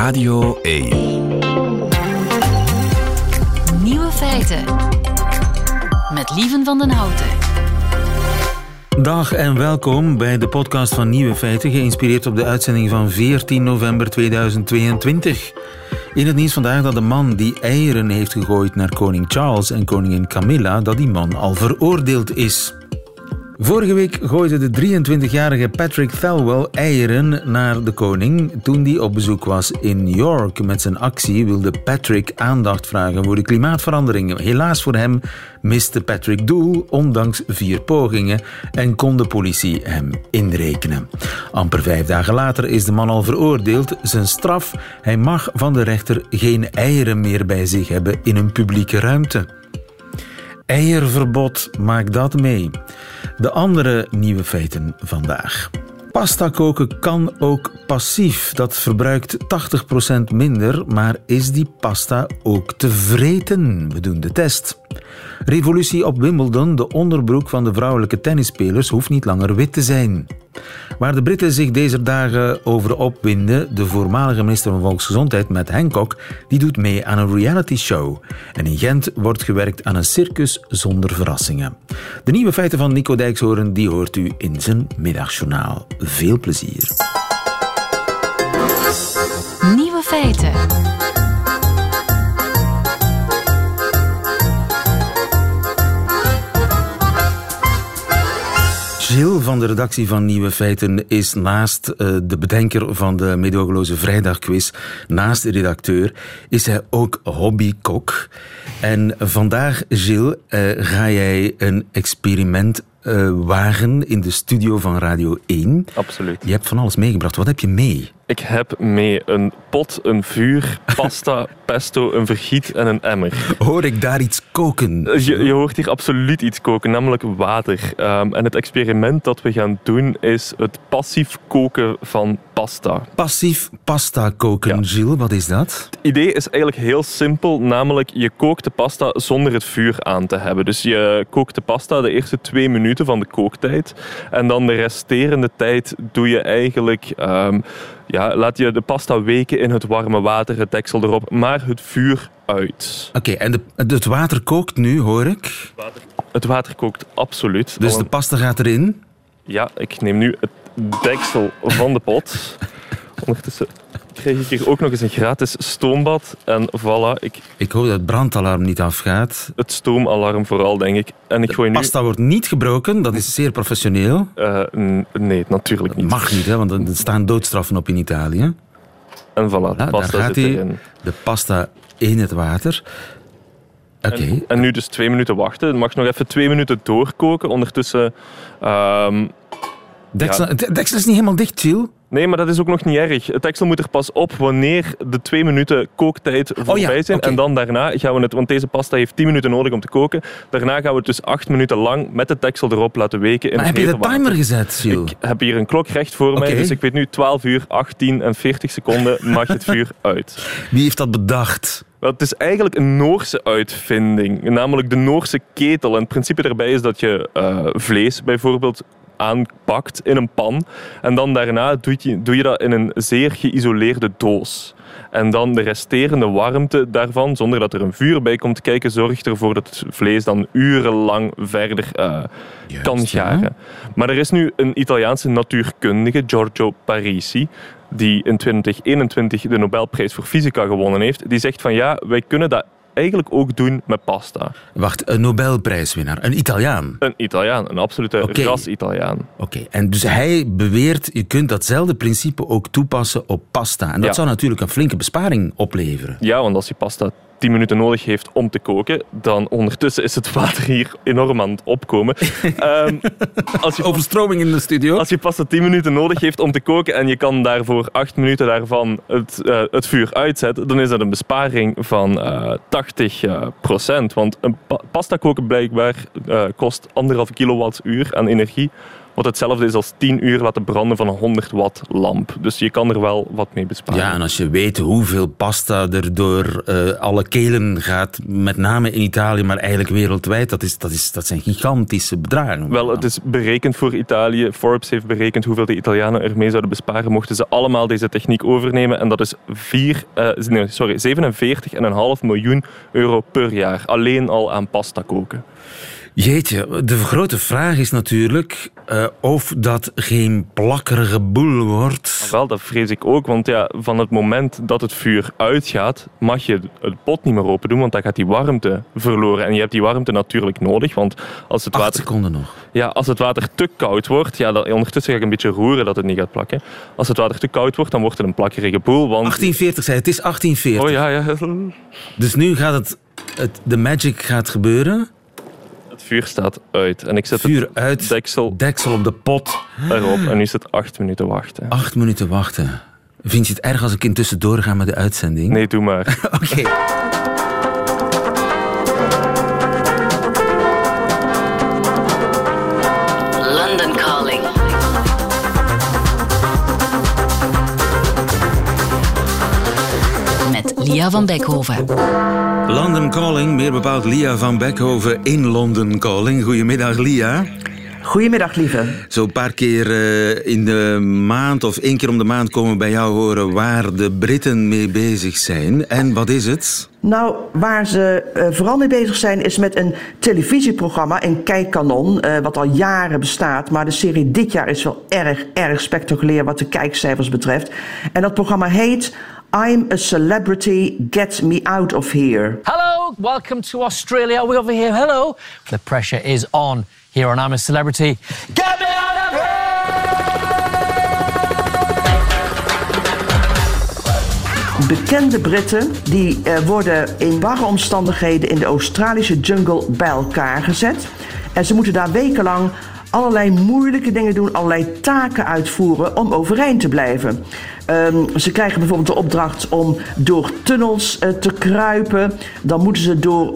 Radio 1. Nieuwe feiten. Met Lieven van den Houten. Dag en welkom bij de podcast van Nieuwe Feiten, geïnspireerd op de uitzending van 14 november 2022. In het nieuws vandaag dat de man die eieren heeft gegooid naar koning Charles en koningin Camilla, dat die man al veroordeeld is. Vorige week gooide de 23-jarige Patrick Thelwell eieren naar de koning toen hij op bezoek was in New York. Met zijn actie wilde Patrick aandacht vragen voor de klimaatverandering. Helaas voor hem miste Patrick doel, ondanks 4 pogingen, en kon de politie hem inrekenen. Amper 5 dagen later is de man al veroordeeld. Zijn straf: hij mag van de rechter geen eieren meer bij zich hebben in een publieke ruimte. Eierverbod, maak dat mee. De andere nieuwe feiten vandaag. Pasta koken kan ook passief. Dat verbruikt 80% minder, maar is die pasta ook te vreten? We doen de test. Revolutie op Wimbledon. De onderbroek van de vrouwelijke tennisspelers hoeft niet langer wit te zijn. Waar de Britten zich deze dagen over opwinden, de voormalige minister van Volksgezondheid, Matt Hancock, die doet mee aan een reality show. En in Gent wordt gewerkt aan een circus zonder verrassingen. De nieuwe feiten van Nico Dijkshoorn, die hoort u in zijn middagjournaal. Veel plezier. Nieuwe feiten. Jill van de redactie van Nieuwe Feiten is naast de bedenker van de meedogenloze vrijdagquiz, naast de redacteur, is hij ook hobbykok. En vandaag, Jill, ga jij een experiment wagen in de studio van Radio 1. Absoluut. Je hebt van alles meegebracht. Wat heb je mee? Ik heb mee een pot, een vuur, pasta, pesto, een vergiet en een emmer. Hoor ik daar iets koken? Je hoort hier absoluut iets koken, namelijk water. En het experiment dat we gaan doen is het passief koken van pasta. Passief pasta koken, ja. Gilles, wat is dat? Het idee is eigenlijk heel simpel, namelijk je kookt de pasta zonder het vuur aan te hebben. Dus je kookt de pasta de eerste 2 minuten van de kooktijd en dan de resterende tijd doe je eigenlijk... Ja, laat je de pasta weken in het warme water, het deksel erop, maar het vuur uit. Oké, en het water kookt nu, hoor ik? Het water kookt, absoluut. Dus de pasta gaat erin? Ja, ik neem nu het deksel van de pot. Ondertussen krijg ik hier ook nog eens een gratis stoombad. En voilà. Ik hoop dat het brandalarm niet afgaat. Het stoomalarm vooral, denk ik. En ik gooi nu... Pasta wordt niet gebroken, dat is zeer professioneel. Nee, natuurlijk niet. Dat mag niet, hè, want er staan doodstraffen op in Italië. En voilà, de pasta daar gaat zit erin. De pasta in het water. Okay. En nu dus 2 minuten wachten. Het mag nog even 2 minuten doorkoken. Ondertussen... Deksel is niet helemaal dicht, Jill. Nee, maar dat is ook nog niet erg. Het deksel moet er pas op wanneer de 2 minuten kooktijd voorbij zijn. Okay. En dan daarna gaan we het... Want deze pasta heeft 10 minuten nodig om te koken. Daarna gaan we het dus 8 minuten lang met het deksel erop laten weken. Maar heb je de timer gezet, Jill? Ik heb hier een klok recht voor mij. Dus ik weet nu 12 uur, 18 en 40 seconden mag het vuur uit. Wie heeft dat bedacht? Wel, het is eigenlijk een Noorse uitvinding. Namelijk de Noorse ketel. En het principe daarbij is dat je vlees bijvoorbeeld... aanpakt in een pan en dan daarna doe je dat in een zeer geïsoleerde doos. En dan de resterende warmte daarvan, zonder dat er een vuur bij komt kijken, zorgt ervoor dat het vlees dan urenlang verder kan garen. Ja. Maar er is nu een Italiaanse natuurkundige, Giorgio Parisi, die in 2021 de Nobelprijs voor fysica gewonnen heeft. Die zegt van ja, wij kunnen dat eigenlijk ook doen met pasta. Wacht, een Nobelprijswinnaar, een Italiaan? Een Italiaan, een absolute ras-Italiaan. Oké, en dus hij beweert, je kunt datzelfde principe ook toepassen op pasta. En dat zou natuurlijk een flinke besparing opleveren. Ja, want als je pasta 10 minuten nodig heeft om te koken, dan ondertussen is het water hier enorm aan het opkomen. Overstroming in de studio. Als je pasta 10 minuten nodig heeft om te koken en je kan daarvoor 8 minuten daarvan het vuur uitzetten, dan is dat een besparing van 80%. Want een pasta koken blijkbaar kost 1,5 kilowattuur aan energie. Wat hetzelfde is als 10 uur laten branden van een 100 watt lamp. Dus je kan er wel wat mee besparen. Ja, en als je weet hoeveel pasta er door alle kelen gaat, met name in Italië, maar eigenlijk wereldwijd, dat zijn gigantische bedragen. Wel, het is berekend voor Italië. Forbes heeft berekend hoeveel de Italianen ermee zouden besparen mochten ze allemaal deze techniek overnemen. En dat is 47,5 miljoen euro per jaar. Alleen al aan pasta koken. Jeetje, de grote vraag is natuurlijk of dat geen plakkerige boel wordt. Wel, dat vrees ik ook, want ja, van het moment dat het vuur uitgaat, mag je het pot niet meer open doen, want dan gaat die warmte verloren. En je hebt die warmte natuurlijk nodig, want als het water... 8 seconden nog. Ja, als het water te koud wordt, ja, dan, ondertussen ga ik een beetje roeren dat het niet gaat plakken. Als het water te koud wordt, dan wordt het een plakkerige boel, want... 1840 zei het, is 1840. Oh ja. Dus nu gaat het de magic gaat gebeuren... Vuur staat uit. En ik zet vuur het uit, deksel op de pot erop. En nu is het 8 minuten wachten. 8 minuten wachten. Vind je het erg als ik intussen doorga met de uitzending? Nee, doe maar. Oké. London Calling. Met Lia van Bekhoven. London Calling, meer bepaald Lia van Bekhoven in London Calling. Goedemiddag, Lia. Goedemiddag, lieve. Zo'n paar keer in de maand of 1 keer om de maand komen we bij jou horen waar de Britten mee bezig zijn. En wat is het? Nou, waar ze vooral mee bezig zijn is met een televisieprogramma, een kijkkanon, wat al jaren bestaat. Maar de serie dit jaar is wel erg, erg spectaculair wat de kijkcijfers betreft. En dat programma heet... I'm a celebrity, get me out of here. Hello, welcome to Australia. Are we over here? Hello. The pressure is on here on I'm a Celebrity. Get me out of here! Bekende Britten die worden in barre omstandigheden in de Australische jungle bij elkaar gezet. En ze moeten daar wekenlang allerlei moeilijke dingen doen, allerlei taken uitvoeren om overeind te blijven. Ze krijgen bijvoorbeeld de opdracht om door tunnels te kruipen. Dan moeten ze door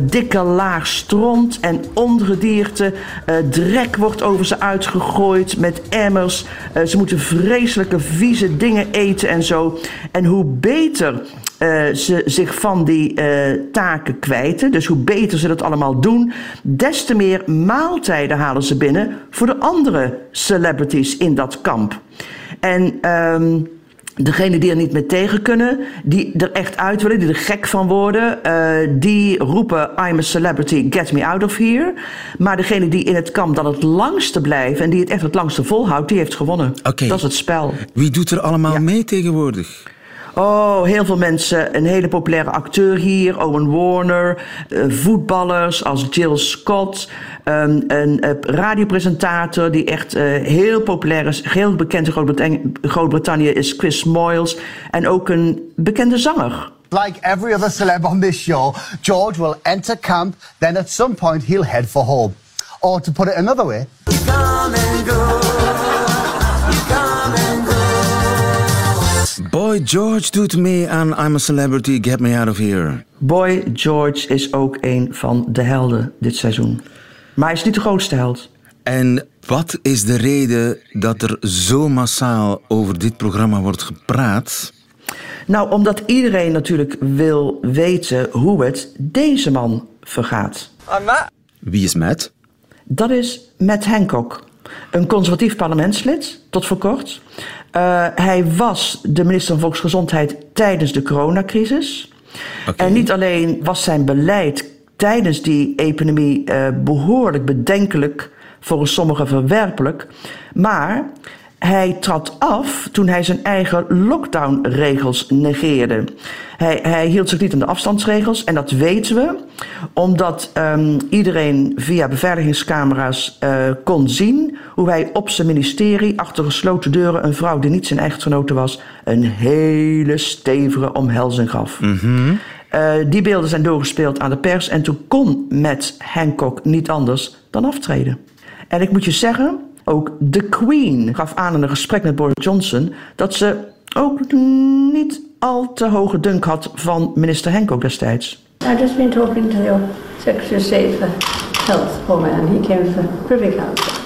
dikke laag stront en ongedierte. Drek wordt over ze uitgegooid met emmers. Ze moeten vreselijke vieze dingen eten en zo. En hoe beter ze zich van die taken kwijten, dus hoe beter ze dat allemaal doen, des te meer maaltijden halen ze binnen voor de andere celebrities in dat kamp. En degenen die er niet meer tegen kunnen, die er echt uit willen, die er gek van worden, die roepen I'm a celebrity, get me out of here. Maar degene die in het kamp dan het langste blijft en die het echt het langste volhoudt, die heeft gewonnen. Okay. Dat is het spel. Wie doet er allemaal mee tegenwoordig? Oh, heel veel mensen. Een hele populaire acteur hier, Owen Warner. Voetballers als Jill Scott. Een radiopresentator die echt heel populair is. Heel bekend in Groot-Brittannië is Chris Moyles. En ook een bekende zanger. Like every other celeb on this show, George will enter camp. Then at some point he'll head for home. Or to put it another way... Boy George doet mee aan I'm a Celebrity, Get Me Out of Here. Boy George is ook een van de helden dit seizoen. Maar hij is niet de grootste held. En wat is de reden dat er zo massaal over dit programma wordt gepraat? Nou, omdat iedereen natuurlijk wil weten hoe het deze man vergaat. Matt. Wie is Matt? Dat is Matt Hancock. Een conservatief parlementslid, tot voor kort. Hij was de minister van Volksgezondheid tijdens de coronacrisis. Okay. En niet alleen was zijn beleid tijdens die epidemie behoorlijk bedenkelijk, volgens sommigen verwerpelijk, maar hij trad af toen hij zijn eigen lockdownregels negeerde. Hij hield zich niet aan de afstandsregels en dat weten we, omdat iedereen via beveiligingscamera's kon zien hoe hij op zijn ministerie achter gesloten deuren een vrouw die niet zijn echtgenote was, een hele stevige omhelzing gaf. Mm-hmm. Die beelden zijn doorgespeeld aan de pers en toen kon Matt Hancock niet anders dan aftreden. En ik moet je zeggen, ook de Queen gaf aan in een gesprek met Boris Johnson dat ze ook niet al te hoge dunk had van minister Hancock destijds. I've just been talking to your Secretary of State for Health, and he came for privy council.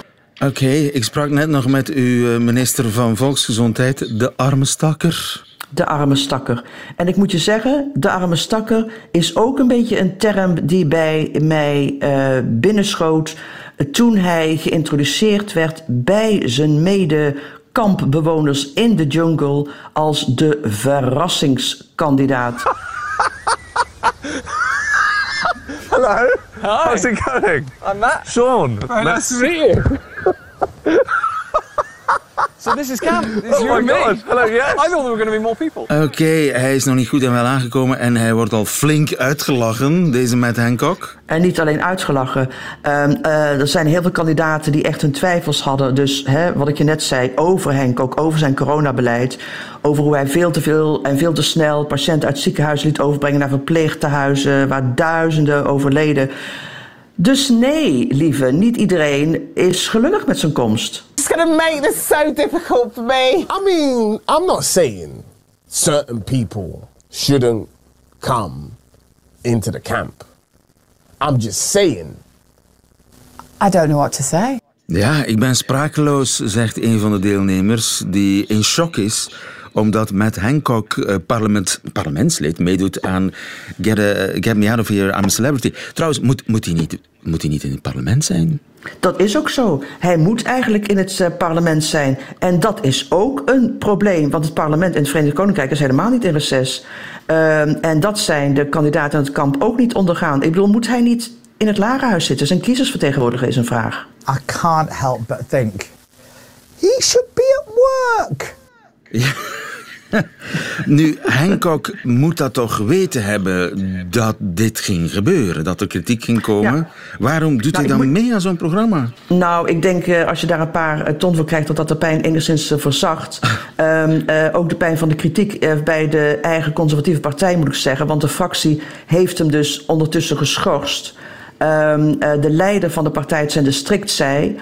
Oké, ik sprak net nog met uw minister van Volksgezondheid, de arme stakker. De arme stakker. En ik moet je zeggen, de arme stakker is ook een beetje een term die bij mij binnenschoot toen hij geïntroduceerd werd bij zijn mede-kampbewoners in de jungle als de verrassingskandidaat. Hello. Hi. How's it going? I'm Matt. Sean. Very nice to meet you. So this is camp. This is your God. Hello, yes. I thought there were going to be more people. Oké, hij is nog niet goed en wel aangekomen en hij wordt al flink uitgelachen, deze Matt Hancock. En niet alleen uitgelachen. Er zijn heel veel kandidaten die echt hun twijfels hadden. Dus wat ik je net zei over Hancock, over zijn coronabeleid, over hoe hij veel te veel en veel te snel patiënten uit ziekenhuizen liet overbrengen naar verpleegtehuizen waar duizenden overleden. Dus nee, lieve, niet iedereen is gelukkig met zijn komst. It's gonna make this so difficult for me. I mean, I'm not saying certain people shouldn't come into the camp. I'm just saying. I don't know what to say. Ja, ik ben sprakeloos, zegt een van de deelnemers die in shock is omdat Matt Hancock, parlementslid, meedoet aan Get Me Out of Here, I'm a Celebrity. Trouwens, moet hij niet in het parlement zijn? Dat is ook zo. Hij moet eigenlijk in het parlement zijn. En dat is ook een probleem, want het parlement in het Verenigd Koninkrijk is helemaal niet in reces. En dat zijn de kandidaten in het kamp ook niet ondergaan. Ik bedoel, moet hij niet in het lagerhuis zitten? Zijn kiezersvertegenwoordiger is een vraag. I can't help but think, he should be at work. Ja. Nu, Hancock moet dat toch weten hebben dat dit ging gebeuren, dat er kritiek ging komen. Ja. Waarom doet hij dan mee aan zo'n programma? Nou, ik denk als je daar een paar ton voor krijgt, dat de pijn enigszins verzacht. Ook de pijn van de kritiek bij de eigen conservatieve partij, moet ik zeggen. Want de fractie heeft hem dus ondertussen geschorst. De leider van de partij, het zijn de strikt, zei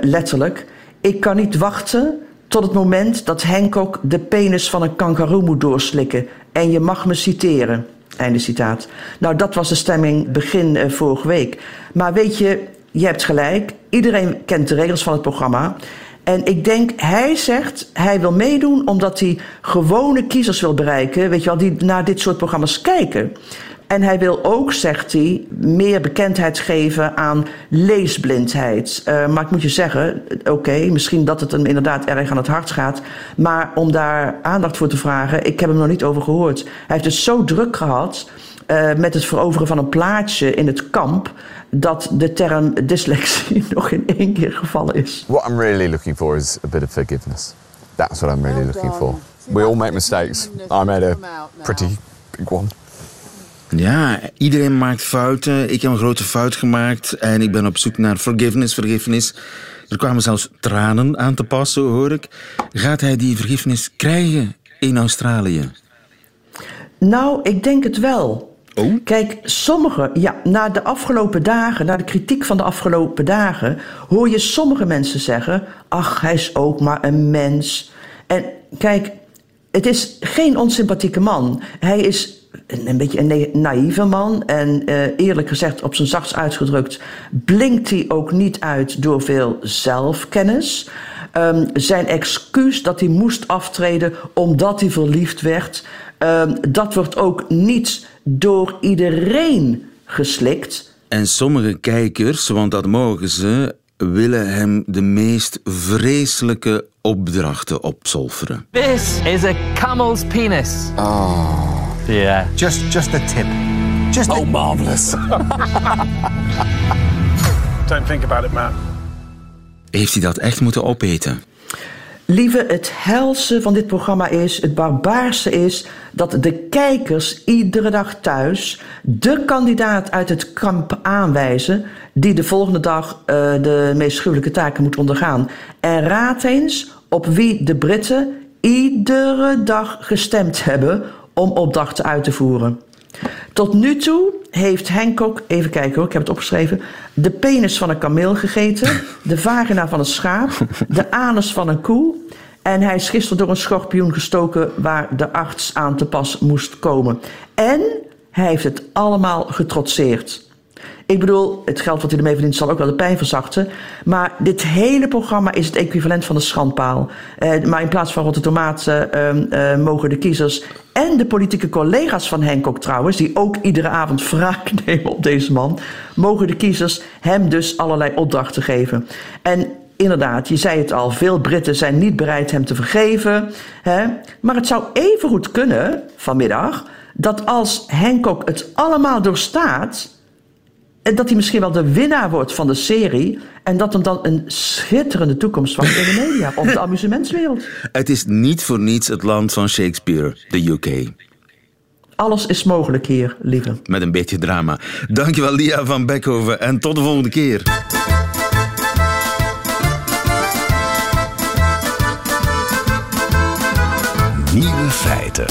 letterlijk, ik kan niet wachten tot het moment dat Hancock de penis van een kangoeroe moet doorslikken. En je mag me citeren. Einde citaat. Nou, dat was de stemming begin vorige week. Maar weet je, je hebt gelijk. Iedereen kent de regels van het programma. En ik denk, hij zegt, hij wil meedoen omdat hij gewone kiezers wil bereiken. Weet je wel, die naar dit soort programma's kijken. En hij wil ook, zegt hij, meer bekendheid geven aan leesblindheid. Maar ik moet je zeggen, oké, misschien dat het hem inderdaad erg aan het hart gaat. Maar om daar aandacht voor te vragen, ik heb hem nog niet over gehoord. Hij heeft het zo druk gehad met het veroveren van een plaatsje in het kamp, dat de term dyslexie nog in één keer gevallen is. What I'm really looking for is a bit of forgiveness. That's what I'm really looking for. We all make mistakes. I made a pretty big one. Ja, iedereen maakt fouten. Ik heb een grote fout gemaakt en ik ben op zoek naar vergiffenis. Er kwamen zelfs tranen aan te pas, zo hoor ik. Gaat hij die vergiffenis krijgen in Australië? Nou, ik denk het wel. Oh? Kijk, na de kritiek van de afgelopen dagen, hoor je sommige mensen zeggen, ach, hij is ook maar een mens. En kijk, het is geen onsympathieke man. Hij is een beetje een naïeve man. En eerlijk gezegd, op zijn zachtst uitgedrukt, blinkt hij ook niet uit door veel zelfkennis. Zijn excuus dat hij moest aftreden omdat hij verliefd werd, dat wordt ook niet door iedereen geslikt. En sommige kijkers, want dat mogen ze, willen hem de meest vreselijke opdrachten opzolveren. This is a camel's penis. Oh. Yeah. Just the tip. Oh, marvelous. Don't think about it, Matt. Heeft hij dat echt moeten opeten? Lieve, het helse van dit programma is, het barbaarse is, dat de kijkers iedere dag thuis de kandidaat uit het kamp aanwijzen die de volgende dag de meest gruwelijke taken moet ondergaan. En raad eens op wie de Britten iedere dag gestemd hebben om opdrachten uit te voeren. Tot nu toe heeft Hancock, even kijken hoor, ik heb het opgeschreven, de penis van een kameel gegeten, de vagina van een schaap, de anus van een koe, en hij is gisteren door een schorpioen gestoken waar de arts aan te pas moest komen. En hij heeft het allemaal getrotseerd. Ik bedoel, het geld wat hij ermee verdient zal ook wel de pijn verzachten. Maar dit hele programma is het equivalent van de schandpaal. Maar in plaats van rotte tomaten mogen de kiezers en de politieke collega's van Hancock trouwens, die ook iedere avond wraak nemen op deze man, mogen de kiezers hem dus allerlei opdrachten geven. En inderdaad, je zei het al, veel Britten zijn niet bereid hem te vergeven. Hè? Maar het zou even goed kunnen, vanmiddag, dat als Hancock het allemaal doorstaat, dat hij misschien wel de winnaar wordt van de serie en dat hem dan een schitterende toekomst wacht in de media of de amusementswereld. Het is niet voor niets het land van Shakespeare, de UK. Alles is mogelijk hier, lieve. Met een beetje drama. Dankjewel, Lia van Bekhoven, en tot de volgende keer. Nieuwe feiten.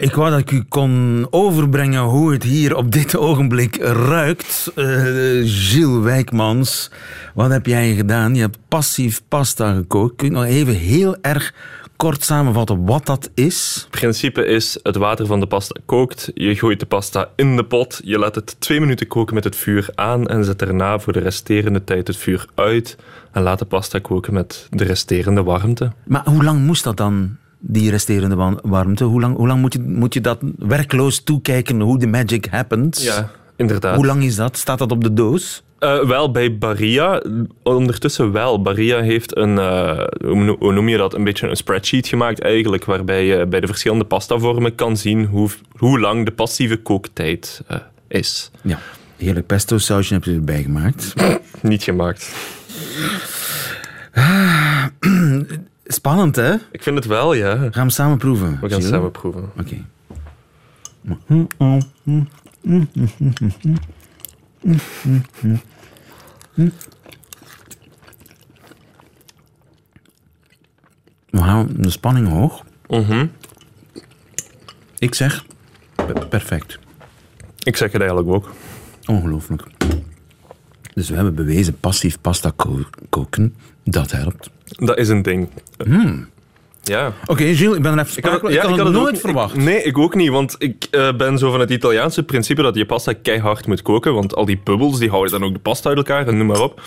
Ik wou dat ik u kon overbrengen hoe het hier op dit ogenblik ruikt. Gilles Wijkmans, wat heb jij gedaan? Je hebt passief pasta gekookt. Kun je nog even heel erg kort samenvatten wat dat is? Het principe is, het water van de pasta kookt, je gooit de pasta in de pot, je laat het 2 minuten koken met het vuur aan en zet daarna voor de resterende tijd het vuur uit en laat de pasta koken met de resterende warmte. Maar hoe lang moest dat dan? Die resterende warmte. Hoe lang moet je dat werkloos toekijken hoe de magic happens? Ja, inderdaad. Hoe lang is dat? Staat dat op de doos? Wel, bij Barilla. Ondertussen wel. Barilla heeft een, hoe noem je dat, een beetje een spreadsheet gemaakt eigenlijk, waarbij je bij de verschillende pastavormen kan zien hoe lang de passieve kooktijd is. Ja, heerlijk pesto sausje heb je erbij gemaakt. Niet gemaakt. Spannend, hè? Ik vind het wel, ja. Gaan we hem samen proeven? We gaan het samen proeven. Oké. Wauw, de spanning hoog. Mm-hmm. Ik zeg perfect. Ik zeg het eigenlijk ook. Ongelooflijk. Dus we hebben bewezen passief pasta koken. Dat helpt. Dat is een ding. Ja. Oké, Gilles, ik ben er even sprakelijk. Ik had het nooit verwacht. Ik ook niet, want ik ben zo van het Italiaanse principe dat je pasta keihard moet koken, want al die bubbels die houden dan ook de pasta uit elkaar en noem maar op.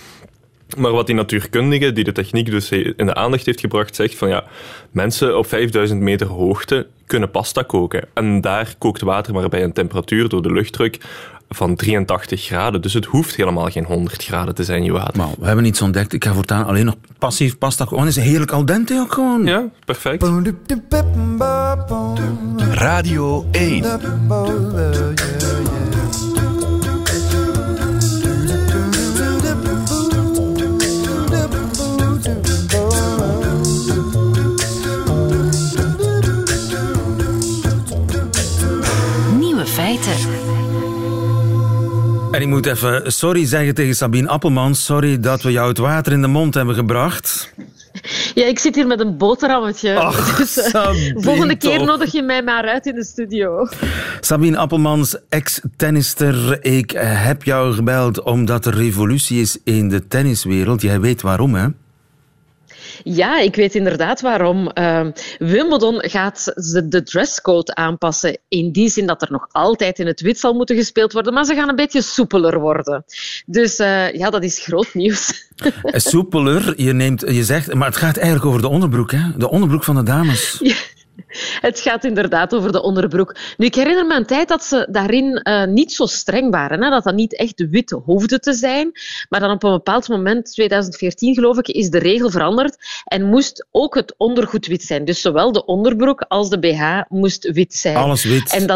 Maar wat die natuurkundige, die de techniek dus in de aandacht heeft gebracht, zegt van ja, mensen op 5000 meter hoogte kunnen pasta koken. En daar kookt water maar bij een temperatuur door de luchtdruk van 83 graden. Dus het hoeft helemaal geen 100 graden te zijn, je water. Wow, we hebben iets ontdekt. Ik ga voortaan alleen nog passief pasta koken. Het is heerlijk al dente ook gewoon. Ja, perfect. Radio 1. Nieuwe feiten. En ik moet even sorry zeggen tegen Sabine Appelmans. Sorry dat we jou het water in de mond hebben gebracht. Ja, ik zit hier met een boterhammetje. Ach, dus, Sabine, volgende keer nodig je mij maar uit in de studio. Sabine Appelmans, ex-tennister. Ik heb jou gebeld omdat er revolutie is in de tenniswereld. Jij weet waarom, hè? Ja, ik weet inderdaad waarom. Wimbledon gaat de dresscode aanpassen. In die zin dat er nog altijd in het wit zal moeten gespeeld worden, maar ze gaan een beetje soepeler worden. Dus ja, dat is groot nieuws. Soepeler, je zegt, maar het gaat eigenlijk over de onderbroek, hè? De onderbroek van de dames. Ja. Het gaat inderdaad over de onderbroek. Nu, ik herinner me een tijd dat ze daarin niet zo streng waren. Hè? Dat dat niet echt witte hoefde te zijn. Maar dan op een bepaald moment, 2014 geloof ik, is de regel veranderd. En moest ook het ondergoed wit zijn. Dus zowel de onderbroek als de BH moest wit zijn. Alles wit. En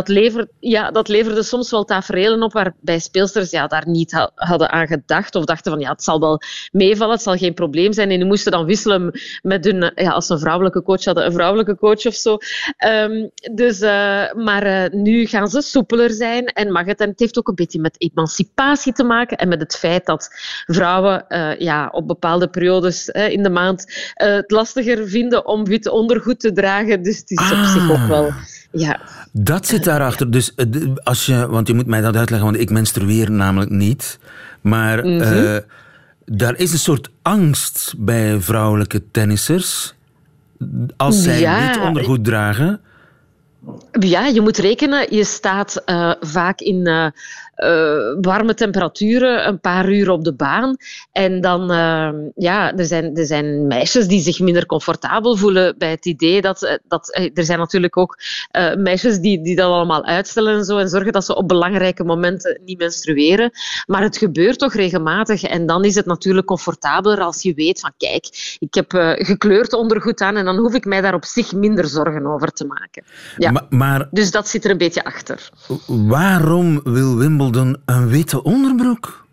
dat leverde soms wel taferelen op waarbij speelsters daar niet hadden aan gedacht. Of dachten van, het zal wel meevallen, het zal geen probleem zijn. En die moesten dan wisselen met hun, als ze een vrouwelijke coach hadden, een vrouwelijke coach of zo. Nu gaan ze soepeler zijn en mag het. En het heeft ook een beetje met emancipatie te maken en met het feit dat vrouwen op bepaalde periodes in de maand het lastiger vinden om wit ondergoed te dragen. Dus het is op zich ook wel... Ja. Dat zit daarachter. Dus want je moet mij dat uitleggen, want ik menstrueer namelijk niet. Maar daar is een soort angst bij vrouwelijke tennissers. Als zij niet ondergoed dragen, Ja, je moet rekenen. Je staat vaak in warme temperaturen een paar uur op de baan. En dan, er zijn meisjes die zich minder comfortabel voelen bij het idee dat er zijn natuurlijk ook meisjes die dat allemaal uitstellen en zo en zorgen dat ze op belangrijke momenten niet menstrueren. Maar het gebeurt toch regelmatig. En dan is het natuurlijk comfortabeler als je weet van kijk, ik heb gekleurd ondergoed aan en dan hoef ik mij daar op zich minder zorgen over te maken. Ja. Maar, dus dat zit er een beetje achter. Waarom wil Wimbledon een witte onderbroek?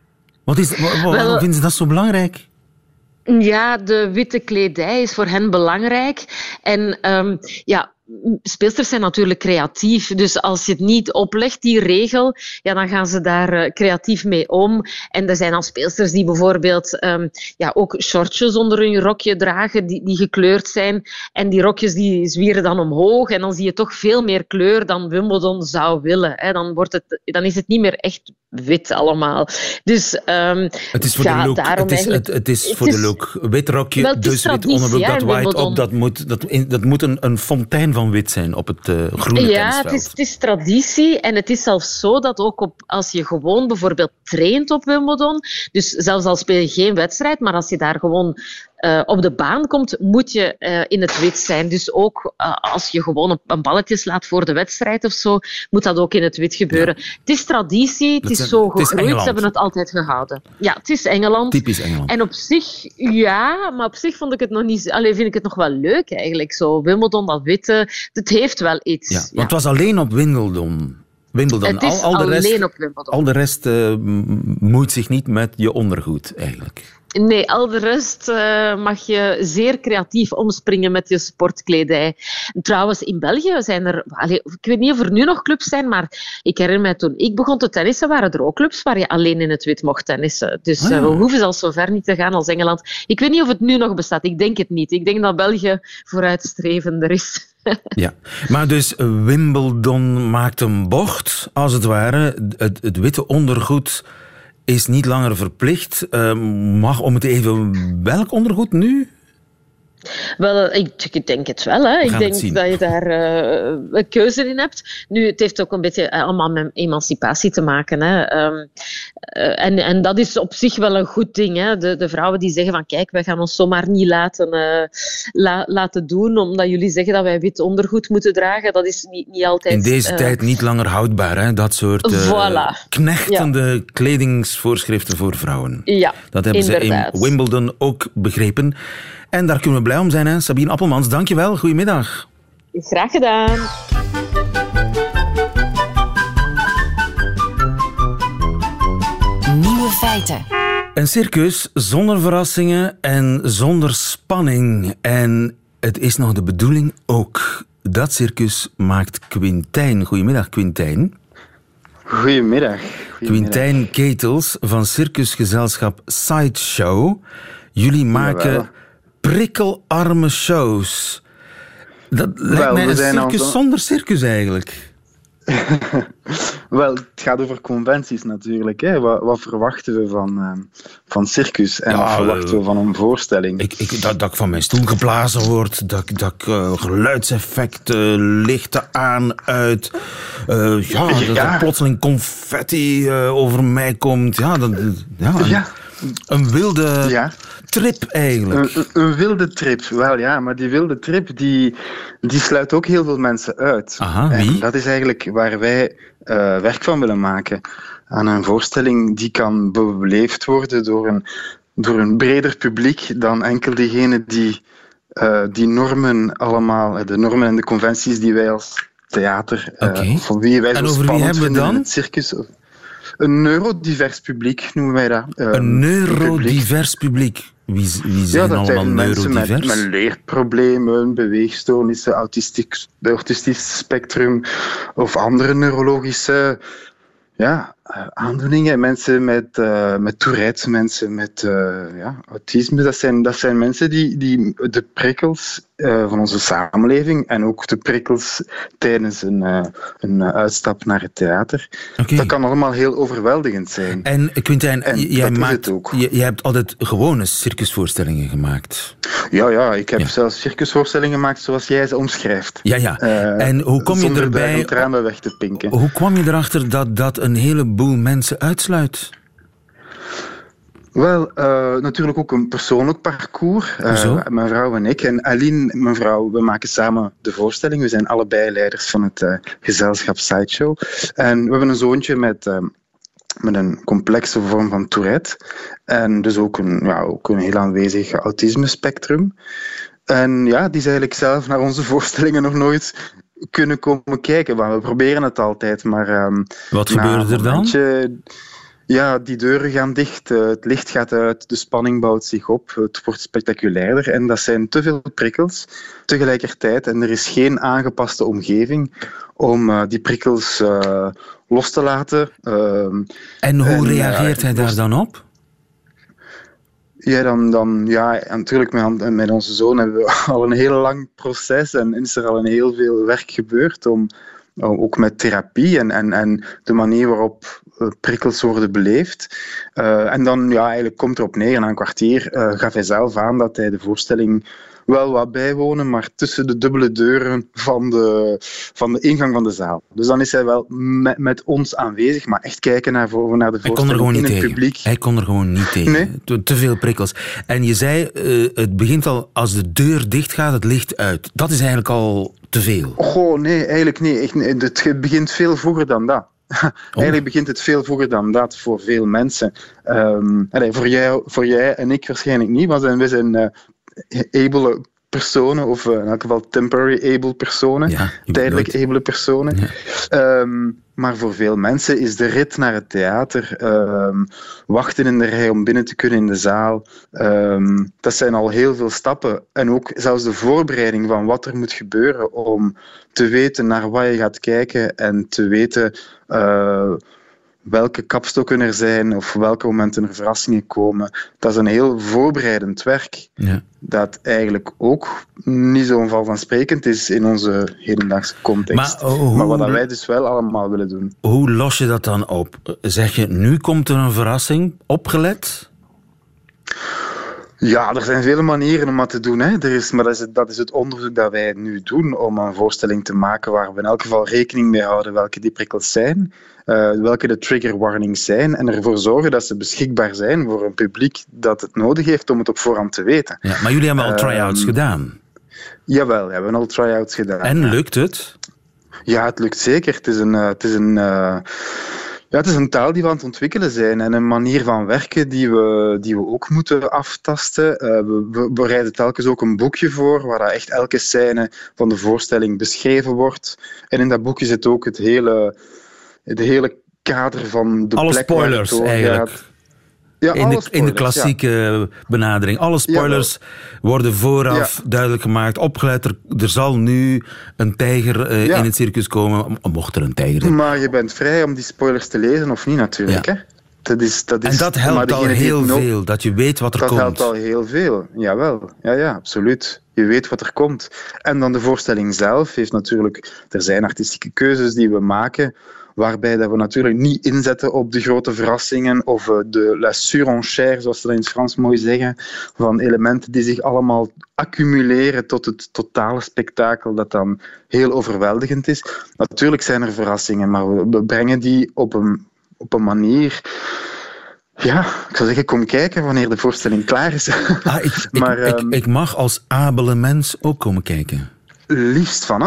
Waarom vinden ze dat zo belangrijk? Ja, de witte kledij is voor hen belangrijk. En speelsters zijn natuurlijk creatief. Dus als je het niet oplegt, die regel, ja, dan gaan ze daar creatief mee om. En er zijn al speelsters die bijvoorbeeld ook shortjes onder hun rokje dragen, die gekleurd zijn. En die rokjes die zwieren dan omhoog. En dan zie je toch veel meer kleur dan Wimbledon zou willen. Hè. Dan is het niet meer echt wit allemaal. Dus, het is voor de look. Wit rokje, wel, dus wit onderbroek, dat waait op. Dat moet een fontein van wit zijn op het groene tennisveld. Ja, het is traditie. En het is zelfs zo dat ook als je gewoon bijvoorbeeld traint op Wimbledon, dus zelfs al speel je geen wedstrijd, maar als je daar gewoon op de baan komt, moet je in het wit zijn. Dus ook als je gewoon een balletje slaat voor de wedstrijd of zo, moet dat ook in het wit gebeuren. Ja. Het is traditie, het is zo gegroeid, ze hebben het altijd gehouden. Ja, het is Engeland. Typisch Engeland. En op zich, ja, maar op zich vind ik het nog wel leuk eigenlijk. Zo, Wimbledon, dat witte, het heeft wel iets. Ja, want het was alleen op Wimbledon. Het is alleen op Wimbledon. Al de rest moeit zich niet met je ondergoed eigenlijk. Nee, al de rest mag je zeer creatief omspringen met je sportkledij. Trouwens, in België zijn er... ik weet niet of er nu nog clubs zijn, maar ik herinner me toen ik begon te tennissen, waren er ook clubs waar je alleen in het wit mocht tennissen. Dus we hoeven zelfs zo ver niet te gaan als Engeland. Ik weet niet of het nu nog bestaat. Ik denk het niet. Ik denk dat België vooruitstrevender is. Ja, maar dus Wimbledon maakt een bocht, als het ware. Het witte ondergoed is niet langer verplicht. Mag om het even welk ondergoed nu? Wel, ik denk het wel. Hè. Ik denk dat je daar een keuze in hebt. Nu, het heeft ook een beetje allemaal met emancipatie te maken. Hè. En dat is op zich wel een goed ding. Hè. De vrouwen die zeggen van kijk, wij gaan ons zomaar niet laten doen, omdat jullie zeggen dat wij wit ondergoed moeten dragen. Dat is niet altijd... In deze tijd niet langer houdbaar. Hè. Dat soort knechtende kledingsvoorschriften voor vrouwen. Ja, dat hebben ze in Wimbledon ook begrepen. En daar kunnen we blij om zijn, hè? Sabine Appelmans, dankjewel. Goedemiddag. Graag gedaan. Nieuwe feiten. Een circus zonder verrassingen en zonder spanning. En het is nog de bedoeling ook. Dat circus maakt Quintijn. Goedemiddag, Quintijn. Goedemiddag. Quintijn Ketels van circusgezelschap Sideshow. Jullie maken... Jawel. Prikkelarme shows. Dat lijkt mij een circus zonder circus eigenlijk. Wel, het gaat over conventies natuurlijk. Hè. Wat verwachten we van circus? En wat verwachten we van een voorstelling? Dat ik van mijn stoel geblazen word. Dat ik geluidseffecten, lichten aan, uit. Dat er plotseling confetti over mij komt. Een wilde trip eigenlijk. Een wilde trip, wel ja. Maar die wilde trip die sluit ook heel veel mensen uit. Aha, wie? En dat is eigenlijk waar wij werk van willen maken. Aan een voorstelling die kan beleefd worden door een breder publiek dan enkel diegenen die normen allemaal, de normen en de conventies die wij als theater, van wie wij zo spannend vinden in het circus... Een neurodivers publiek noemen wij dat. Een neurodivers publiek? Wie zijn allemaal neurodivers? Mensen met leerproblemen, beweegstoornissen, autistisch spectrum of andere neurologische aandoeningen, mensen met Tourette, mensen met autisme. Dat zijn mensen die de prikkels van onze samenleving en ook de prikkels tijdens een uitstap naar het theater. Okay. Dat kan allemaal heel overweldigend zijn. En Quintijn, jij hebt altijd gewone circusvoorstellingen gemaakt. Ja, ik heb zelfs circusvoorstellingen gemaakt zoals jij ze omschrijft. Ja. En hoe kom je erbij om tranen weg te pinken? Hoe kwam je erachter dat een heleboel mensen uitsluit? Wel, natuurlijk ook een persoonlijk parcours. Mijn vrouw en ik. En Aline, mijn vrouw, we maken samen de voorstelling. We zijn allebei leiders van het gezelschap Sideshow. En we hebben een zoontje met een complexe vorm van Tourette. En dus ook een heel aanwezig autisme-spectrum. En ja, die is eigenlijk zelf naar onze voorstellingen nog nooit kunnen komen kijken. Want we proberen het altijd, maar... Wat gebeurde er dan? Ja, die deuren gaan dicht, het licht gaat uit, de spanning bouwt zich op, het wordt spectaculairder en dat zijn te veel prikkels tegelijkertijd en er is geen aangepaste omgeving om die prikkels los te laten. En hoe reageert hij daar dan op? Ja, natuurlijk met onze zoon hebben we al een heel lang proces en is er al een heel veel werk gebeurd om... Ook met therapie en de manier waarop prikkels worden beleefd. En dan eigenlijk komt erop neer, na een kwartier gaf hij zelf aan dat hij de voorstelling wel wat bijwonen, maar tussen de dubbele deuren van de ingang van de zaal. Dus dan is hij wel met ons aanwezig, maar echt kijken naar de voorstelling in het publiek. Hij kon er gewoon niet tegen. Nee? Te veel prikkels. En je zei, het begint al als de deur dicht gaat, het licht uit. Dat is eigenlijk al te veel. Oh nee, eigenlijk niet. Het begint veel vroeger dan dat. Eigenlijk begint het veel vroeger dan dat voor veel mensen. Voor jij en ik waarschijnlijk niet, want we zijn... abele personen, of in elk geval temporary able personen, tijdelijk abele personen. Ja. Maar voor veel mensen is de rit naar het theater, wachten in de rij om binnen te kunnen in de zaal, dat zijn al heel veel stappen. En ook zelfs de voorbereiding van wat er moet gebeuren om te weten naar wat je gaat kijken en te weten... welke kapstokken er zijn of welke momenten er verrassingen komen. Dat is een heel voorbereidend werk. Ja. Dat eigenlijk ook niet zo vanzelfsprekend is in onze hedendaagse context. Maar wat wij dus wel allemaal willen doen. Hoe los je dat dan op? Zeg je, nu komt er een verrassing, opgelet? Ja, er zijn vele manieren om dat te doen. Hè. Dat is het onderzoek dat wij nu doen om een voorstelling te maken waar we in elk geval rekening mee houden welke die prikkels zijn, welke de trigger warnings zijn en ervoor zorgen dat ze beschikbaar zijn voor een publiek dat het nodig heeft om het op voorhand te weten. Ja, maar jullie hebben al try-outs gedaan? Jawel, we hebben al try-outs gedaan. En lukt het? Ja, het lukt zeker. Het is een taal die we aan het ontwikkelen zijn en een manier van werken die we ook moeten aftasten. We bereiden telkens ook een boekje voor waar echt elke scène van de voorstelling beschreven wordt. En in dat boekje zit ook het hele kader van de alle plek spoilers waar het doorgaat. Eigenlijk. Ja, in de klassieke benadering. Alle spoilers worden vooraf duidelijk gemaakt. Opgelet, er zal nu een tijger in het circus komen. Mocht er een tijger zijn. Maar je bent vrij om die spoilers te lezen of niet natuurlijk. Ja. Hè? Dat is, en dat helpt al heel veel, dat je weet wat er komt. Dat helpt al heel veel, jawel. Ja, absoluut. Je weet wat er komt. En dan de voorstelling zelf heeft natuurlijk... Er zijn artistieke keuzes die we maken... Waarbij dat we natuurlijk niet inzetten op de grote verrassingen of de la surenchère, zoals ze dat in het Frans mooi zeggen, van elementen die zich allemaal accumuleren tot het totale spektakel dat dan heel overweldigend is. Natuurlijk zijn er verrassingen, maar we brengen die op een manier... Ja, ik zou zeggen, kom kijken wanneer de voorstelling klaar is. Ik mag als abele mens ook komen kijken. Liefst van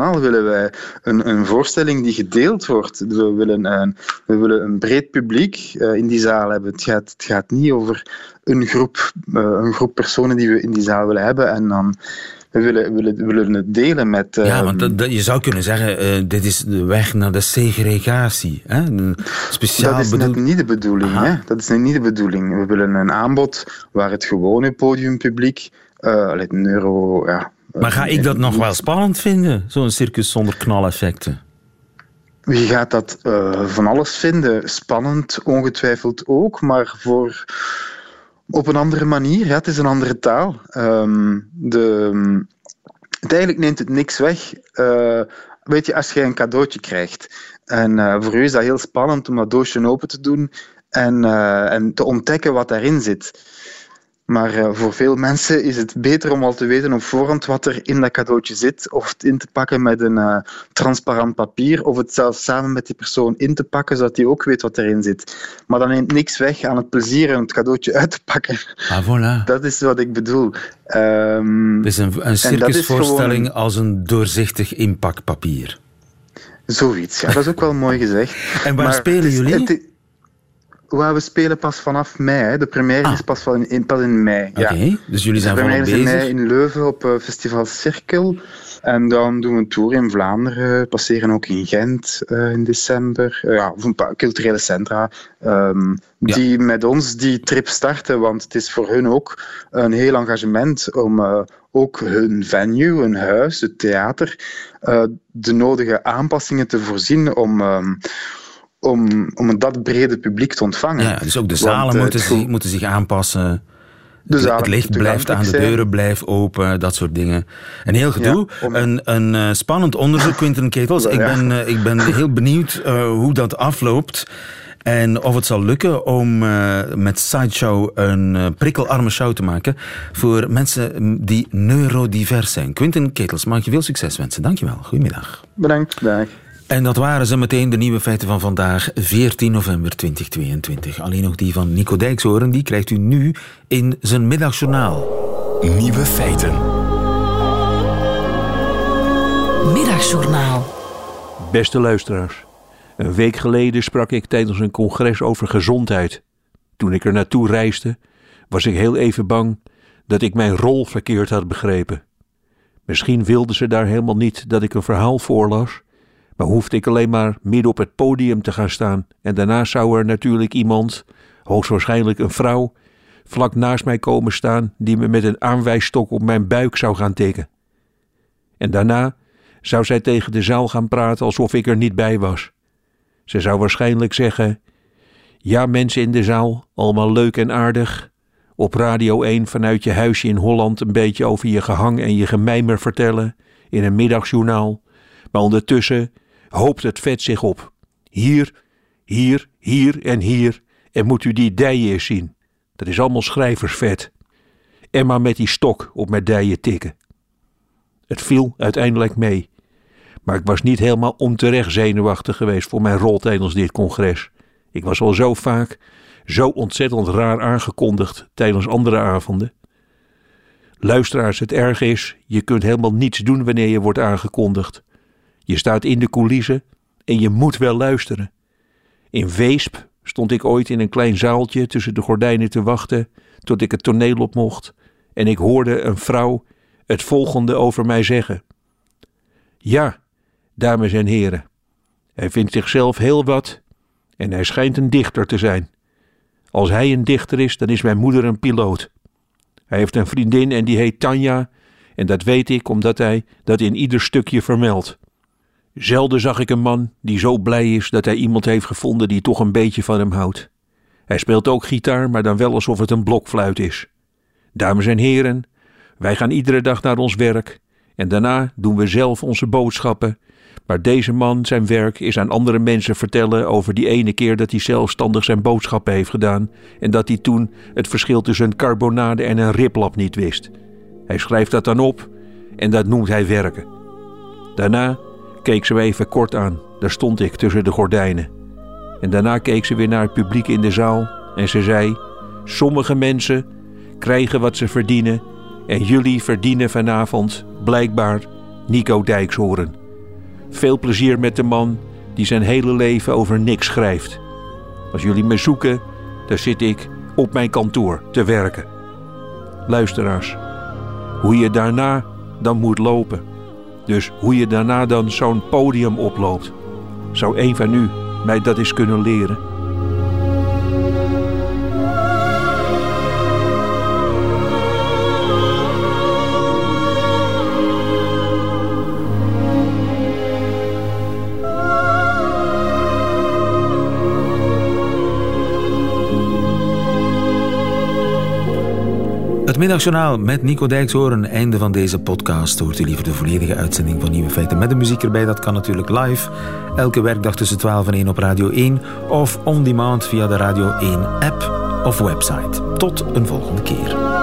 al willen wij een voorstelling die gedeeld wordt. We willen een breed publiek in die zaal hebben. Het gaat niet over een groep personen die we in die zaal willen hebben. En dan we willen het delen met... Ja, want je zou kunnen zeggen, dit is de weg naar de segregatie. Hè? Niet de bedoeling. Hè? Dat is niet de bedoeling. We willen een aanbod waar het gewone podiumpubliek... Maar ga ik dat nog wel spannend vinden? Zo'n circus zonder knaleffecten? Je gaat dat van alles vinden. Spannend, ongetwijfeld ook, maar voor... op een andere manier. Ja, het is een andere taal. Uiteindelijk neemt het niks weg. Weet je, als je een cadeautje krijgt. En voor u is dat heel spannend om dat doosje open te doen en te ontdekken wat daarin zit. Maar voor veel mensen is het beter om al te weten op voorhand wat er in dat cadeautje zit, of het in te pakken met een transparant papier, of het zelfs samen met die persoon in te pakken, zodat die ook weet wat erin zit. Maar dan neemt niks weg aan het plezier om het cadeautje uit te pakken. Ah, voilà. Dat is wat ik bedoel. Het is een circusvoorstelling gewoon... als een doorzichtig inpakpapier. Zoiets, ja. Dat is ook wel mooi gezegd. En waar spelen jullie? We spelen pas vanaf mei. Hè. De première is pas in mei. Okay, ja. Dus jullie zijn vanaf bezig? De première is in mei in Leuven op Festival Cirkel. En dan doen we een tour in Vlaanderen. Passeren ook in Gent in december. Of een paar culturele centra. Die met ons die trip starten. Want het is voor hun ook een heel engagement om... ook hun venue, hun huis, het theater, de nodige aanpassingen te voorzien om dat brede publiek te ontvangen. Ja, dus ook de zalen moeten zich aanpassen. Het licht blijft aan, de deuren blijven open, dat soort dingen. Een heel gedoe. Ja, een spannend onderzoek, Quintijn Ketels. Ik ben heel benieuwd hoe dat afloopt. En of het zal lukken om met Sideshow een prikkelarme show te maken voor mensen die neurodivers zijn. Quintijn Ketels, mag je veel succes wensen. Dankjewel. Goedemiddag. Bedankt. Dag. En dat waren ze meteen, de nieuwe feiten van vandaag, 14 november 2022. Alleen nog die van Nico Dijkshoorn, die krijgt u nu in zijn middagjournaal. Nieuwe feiten. Middagjournaal. Beste luisteraars. Een week geleden sprak ik tijdens een congres over gezondheid. Toen ik er naartoe reisde, was ik heel even bang dat ik mijn rol verkeerd had begrepen. Misschien wilden ze daar helemaal niet dat ik een verhaal voorlas, maar hoefde ik alleen maar midden op het podium te gaan staan en daarna zou er natuurlijk iemand, hoogstwaarschijnlijk een vrouw, vlak naast mij komen staan die me met een aanwijsstok op mijn buik zou gaan tikken. En daarna zou zij tegen de zaal gaan praten alsof ik er niet bij was. Ze zou waarschijnlijk zeggen, ja mensen in de zaal, allemaal leuk en aardig. Op Radio 1 vanuit je huisje in Holland een beetje over je gehang en je gemijmer vertellen in een middagjournaal. Maar ondertussen hoopt het vet zich op. Hier, hier, hier. En moet u die dijen eens zien. Dat is allemaal schrijversvet. En maar met die stok op mijn dijen tikken. Het viel uiteindelijk mee. Maar ik was niet helemaal onterecht zenuwachtig geweest voor mijn rol tijdens dit congres. Ik was al zo vaak, zo ontzettend raar aangekondigd tijdens andere avonden. Luisteraars, het erg is, je kunt helemaal niets doen wanneer je wordt aangekondigd. Je staat in de coulissen en je moet wel luisteren. In Weesp stond ik ooit in een klein zaaltje tussen de gordijnen te wachten tot ik het toneel op mocht. En ik hoorde een vrouw het volgende over mij zeggen. Ja, dames en heren, hij vindt zichzelf heel wat en hij schijnt een dichter te zijn. Als hij een dichter is, dan is mijn moeder een piloot. Hij heeft een vriendin en die heet Tanja en dat weet ik omdat hij dat in ieder stukje vermeldt. Zelden zag ik een man die zo blij is dat hij iemand heeft gevonden die toch een beetje van hem houdt. Hij speelt ook gitaar, maar dan wel alsof het een blokfluit is. Dames en heren, wij gaan iedere dag naar ons werk en daarna doen we zelf onze boodschappen. Maar deze man, zijn werk, is aan andere mensen vertellen over die ene keer dat hij zelfstandig zijn boodschappen heeft gedaan en dat hij toen het verschil tussen een carbonade en een riplap niet wist. Hij schrijft dat dan op en dat noemt hij werken. Daarna keek ze me even kort aan, daar stond ik tussen de gordijnen. En daarna keek ze weer naar het publiek in de zaal en ze zei, sommige mensen krijgen wat ze verdienen en jullie verdienen vanavond blijkbaar Nico Dijkshoorn. Veel plezier met de man die zijn hele leven over niks schrijft. Als jullie me zoeken, dan zit ik op mijn kantoor te werken. Luisteraars, hoe je daarna dan moet lopen. Dus hoe je daarna dan zo'n podium oploopt. Zou een van u mij dat eens kunnen leren? Het Middagjournaal met Nico Dijkshoorn. Einde van deze podcast. Hoort u liever de volledige uitzending van Nieuwe Feiten met de muziek erbij? Dat kan natuurlijk live. Elke werkdag tussen 12 en 1 op Radio 1. Of on demand via de Radio 1 app of website. Tot een volgende keer.